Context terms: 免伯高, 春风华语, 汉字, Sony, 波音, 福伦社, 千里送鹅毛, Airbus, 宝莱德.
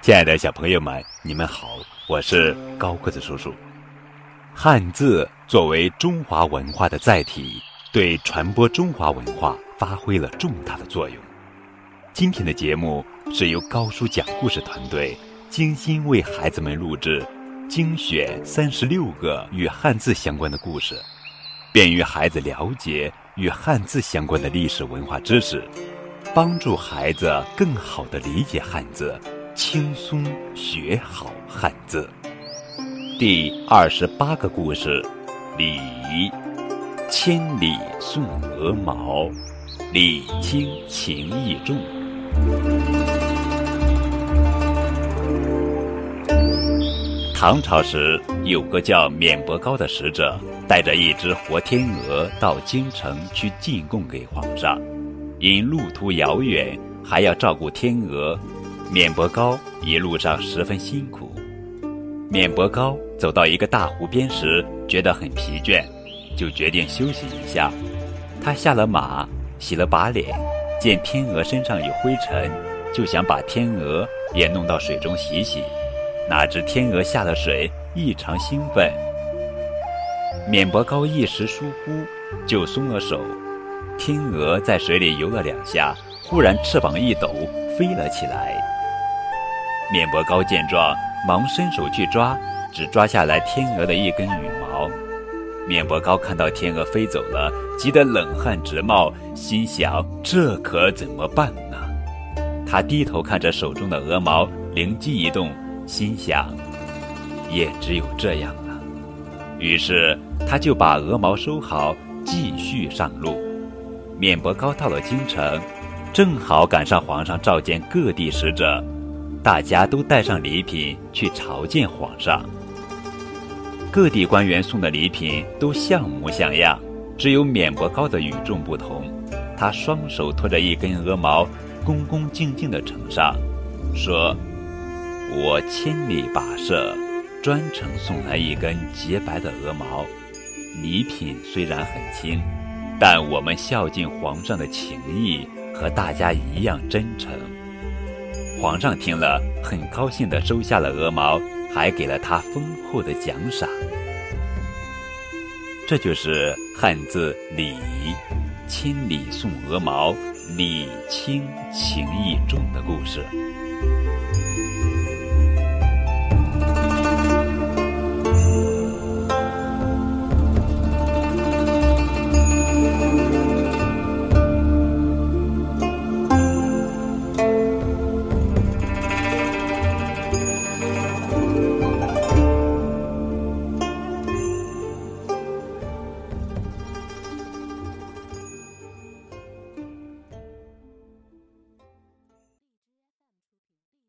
亲爱的小朋友们，你们好，我是高个子叔叔。汉字作为中华文化的载体，对传播中华文化发挥了重大的作用。今天的节目是由高叔讲故事团队精心为孩子们录制，精选36个与汉字相关的故事，便于孩子了解与汉字相关的历史文化知识，帮助孩子更好地理解汉字，轻松学好汉字。第28个故事，礼仪。千里送鹅毛，礼轻情意重。唐朝时，有个叫免伯高的使者，带着一只活天鹅到京城去进贡给皇上。因路途遥远，还要照顾天鹅，免伯高一路上十分辛苦。免伯高走到一个大湖边时，觉得很疲倦，就决定休息一下。他下了马，洗了把脸，见天鹅身上有灰尘，就想把天鹅也弄到水中洗洗。哪知天鹅下了水，异常兴奋。免伯高一时疏忽，就松了手。天鹅在水里游了2下，忽然翅膀一抖，飞了起来。免伯高见状，忙伸手去抓，只抓下来天鹅的一根羽毛。免伯高看到天鹅飞走了，急得冷汗直冒，心想这可怎么办呢？他低头看着手中的鹅毛，灵机一动，心想也只有这样了。于是他就把鹅毛收好，继续上路。免伯高到了京城，正好赶上皇上召见各地使者，大家都带上礼品去朝见皇上。各地官员送的礼品都像模像样，只有免伯高的与众不同。他双手托着一根鹅毛，恭恭敬敬地呈上，说：“我千里跋涉，专程送来一根洁白的鹅毛。礼品虽然很轻，但我们孝敬皇上的情谊和大家一样真诚。”皇上听了，很高兴地收下了鹅毛，还给了他丰厚的奖赏。这就是汉字礼仪，千里送鹅毛，礼轻情意重的故事。